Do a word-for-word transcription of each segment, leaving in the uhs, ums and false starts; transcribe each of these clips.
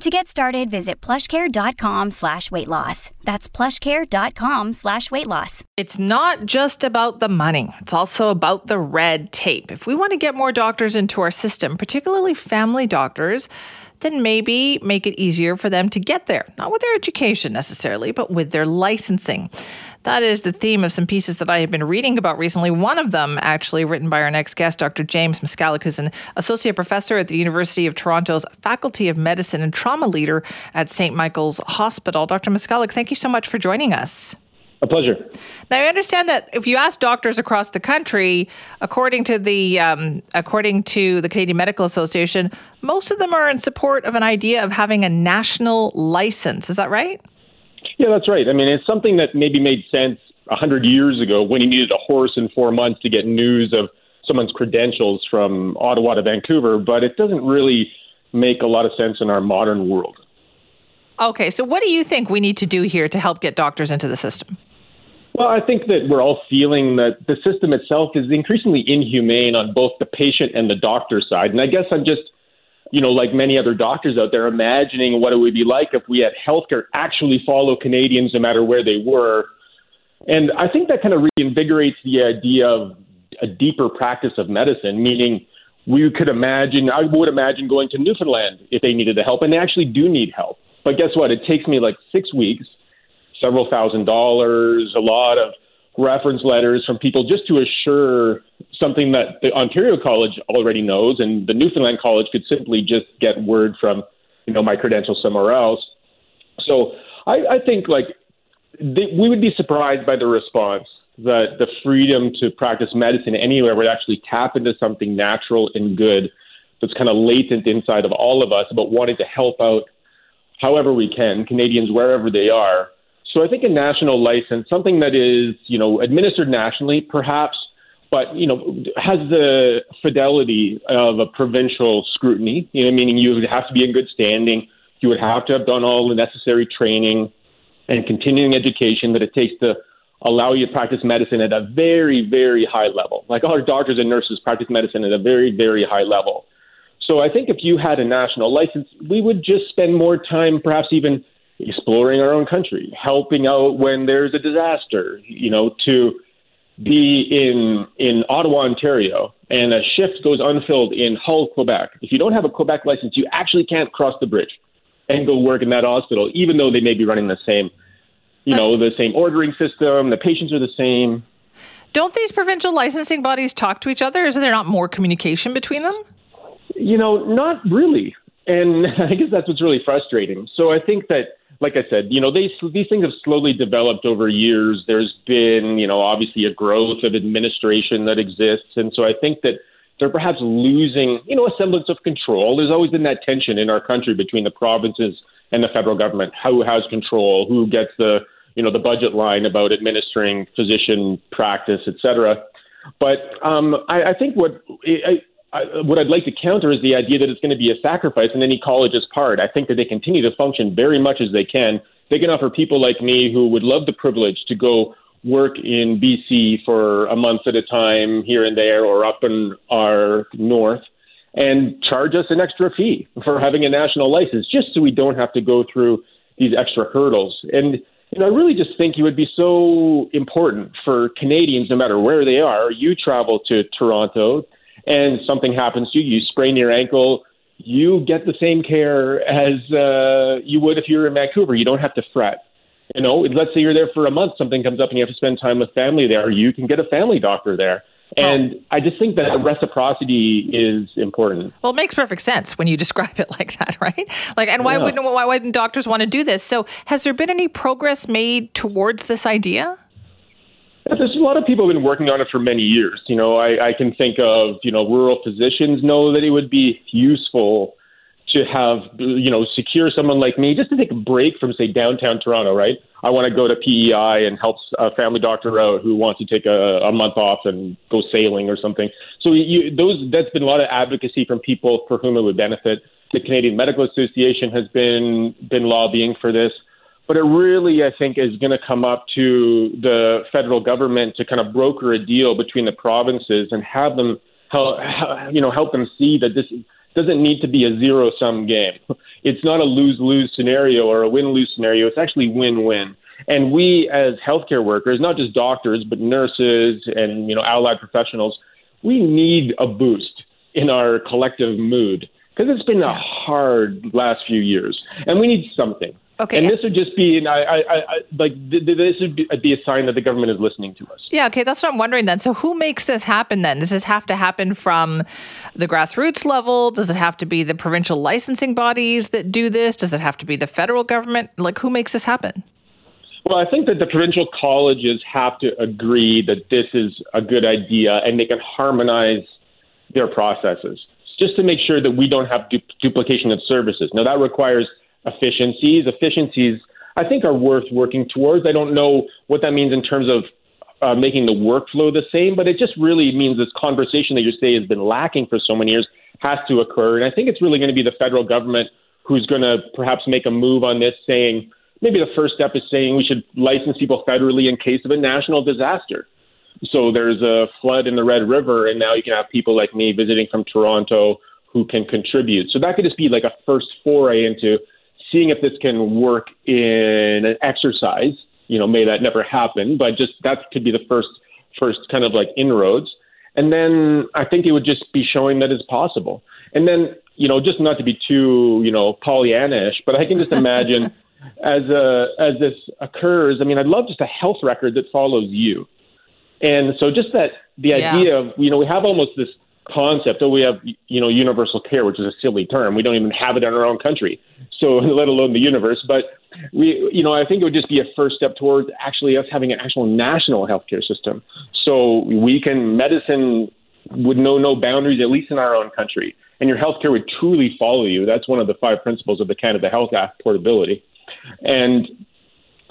To get started, visit plushcare.com slash weight loss. That's plushcare.com slash weight loss. It's not just about the money. It's also about the red tape. If we want to get more doctors into our system, particularly family doctors, then maybe make it easier for them to get there. Not with their education necessarily, but with their licensing. That is the theme of some pieces that I have been reading about recently. One of them actually written by our next guest, Doctor James Maskalyk, who's an associate professor at the University of Toronto's Faculty of Medicine and trauma leader at Saint Michael's Hospital. Doctor Maskalyk, thank you so much for joining us. A pleasure. Now, I understand that if you ask doctors across the country, according to the um, according to the Canadian Medical Association, most of them are in support of an idea of having a national license. Is that right? Yeah, that's right. I mean, it's something that maybe made sense one hundred years ago when you needed a horse in four months to get news of someone's credentials from Ottawa to Vancouver, but it doesn't really make a lot of sense in our modern world. Okay, so what do you think we need to do here to help get doctors into the system? Well, I think that we're all feeling that the system itself is increasingly inhumane on both the patient and the doctor side. And I guess I'm just you know, like many other doctors out there, imagining what it would be like if we had healthcare actually follow Canadians no matter where they were. And I think that kind of reinvigorates the idea of a deeper practice of medicine, meaning we could imagine, I would imagine going to Newfoundland if they needed the help, and they actually do need help. But guess what? It takes me like six weeks, several thousand dollars, a lot of reference letters from people just to assure something that the Ontario College already knows, and the Newfoundland College could simply just get word from, you know, my credentials somewhere else. So I, I think like they, we would be surprised by the response that the freedom to practice medicine anywhere would actually tap into something natural and good that's kind of latent inside of all of us about wanting to help out however we can, Canadians wherever they are. So I think a national license, something that is, you know, administered nationally, perhaps, but, you know, has the fidelity of a provincial scrutiny, you know, meaning you would have to be in good standing. You would have to have done all the necessary training and continuing education that it takes to allow you to practice medicine at a very, very high level. Like all our doctors and nurses practice medicine at a very, very high level. So I think if you had a national license, we would just spend more time, perhaps even exploring our own country, helping out when there's a disaster, you know, to be in in Ottawa, Ontario, and a shift goes unfilled in Hull, Quebec. If you don't have a Quebec license, you actually can't cross the bridge and go work in that hospital, even though they may be running the same, you know, the same ordering system, the patients are the same. Don't these provincial licensing bodies talk to each other? Is there not more communication between them? You know, not really. And I guess that's what's really frustrating. So I think that, like I said, you know, they, these things have slowly developed over years. There's been, you know, obviously a growth of administration that exists. And so I think that they're perhaps losing, you know, a semblance of control. There's always been that tension in our country between the provinces and the federal government, who has control, who gets the, you know, the budget line about administering physician practice, et cetera. But um, I, I think what I, I, what I'd like to counter is the idea that it's going to be a sacrifice on any college's part. I think that they continue to function very much as they can. They can offer people like me who would love the privilege to go work in B C for a month at a time here and there or up in our north and charge us an extra fee for having a national license just so we don't have to go through these extra hurdles. And you know, I really just think it would be so important for Canadians, no matter where they are. You travel to Toronto and something happens to you, you sprain your ankle, you get the same care as uh, you would if you were in Vancouver. You don't have to fret. You know, let's say you're there for a month, something comes up and you have to spend time with family there. You can get a family doctor there. And I just think that reciprocity is important. Well, it makes perfect sense when you describe it like that, right? Like, and why yeah. wouldn't why wouldn't doctors want to do this? So has there been any progress made towards this idea? There's a lot of people have been working on it for many years. You know, I, I can think of, you know, rural physicians know that it would be useful to have, you know, secure someone like me just to take a break from, say, downtown Toronto, right? I want to go to P E I and help a family doctor out who wants to take a, a month off and go sailing or something. So you, those that's been a lot of advocacy from people for whom it would benefit. The Canadian Medical Association has been been lobbying for this. But it really, I think, is going to come up to the federal government to kind of broker a deal between the provinces and have them help, you know, help them see that this doesn't need to be a zero-sum game. It's not a lose-lose scenario or a win-lose scenario. It's actually win-win. And we, as healthcare workers, not just doctors, but nurses and, you know, allied professionals, we need a boost in our collective mood because it's been a hard last few years, and we need something. Okay. And this would just be, I, I, I, like, this would be a sign that the government is listening to us. Yeah, okay, that's what I'm wondering then. So who makes this happen then? Does this have to happen from the grassroots level? Does it have to be the provincial licensing bodies that do this? Does it have to be the federal government? Like, who makes this happen? Well, I think that the provincial colleges have to agree that this is a good idea and they can harmonize their processes just to make sure that we don't have du- duplication of services. Now, that requires efficiencies. Efficiencies, I think, are worth working towards. I don't know what that means in terms of uh, making the workflow the same, but it just really means this conversation that you say has been lacking for so many years has to occur. And I think it's really going to be the federal government who's going to perhaps make a move on this, saying maybe the first step is saying we should license people federally in case of a national disaster. So there's a flood in the Red River, and now you can have people like me visiting from Toronto who can contribute. So that could just be like a first foray into seeing if this can work in an exercise. You know, may that never happen, but just that could be the first first kind of like inroads. And then I think it would just be showing that it's possible. And then, you know, just not to be too, you know, Pollyannish, but I can just imagine as a, as this occurs, I mean, I'd love just a health record that follows you. And so just that the idea yeah. of, you know, we have almost this concept that we have, you know, universal care, which is a silly term. We don't even have it in our own country, so let alone the universe. But we, you know, I think it would just be a first step towards actually us having an actual national healthcare system. So we can, medicine would know no boundaries, at least in our own country. And your healthcare would truly follow you. That's one of the five principles of the Canada Health Act, portability. And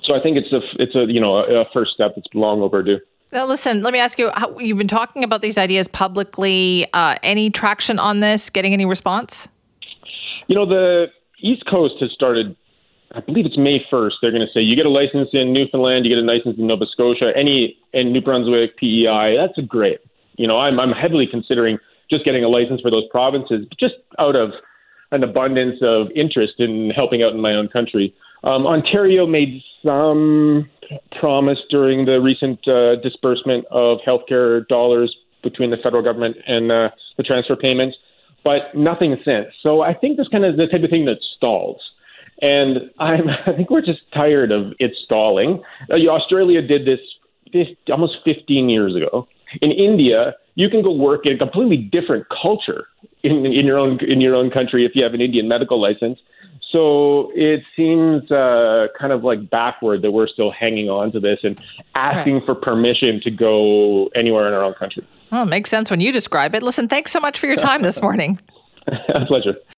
so I think it's a, it's a, you know, a first step that's long overdue. Now, listen, let me ask you, how, you've been talking about these ideas publicly. Uh, any traction on this? Getting any response? You know, the East Coast has started, I believe it's May first. They're going to say you get a license in Newfoundland, you get a license in Nova Scotia, any in New Brunswick, P E I. That's great. You know, I'm, I'm heavily considering just getting a license for those provinces, just out of an abundance of interest in helping out in my own country. Um, Ontario made some promise during the recent uh, disbursement of healthcare dollars between the federal government and uh, the transfer payments, but nothing since. So I think this kind of the type of thing that stalls, and I'm, I think we're just tired of it stalling. Uh, Australia did this almost fifteen years ago. In India, you can go work in a completely different culture in, in your own in your own country if you have an Indian medical license. So it seems uh, kind of like backward that we're still hanging on to this and asking right. for permission to go anywhere in our own country. Well, it makes sense when you describe it. Listen, thanks so much for your time this morning. A pleasure.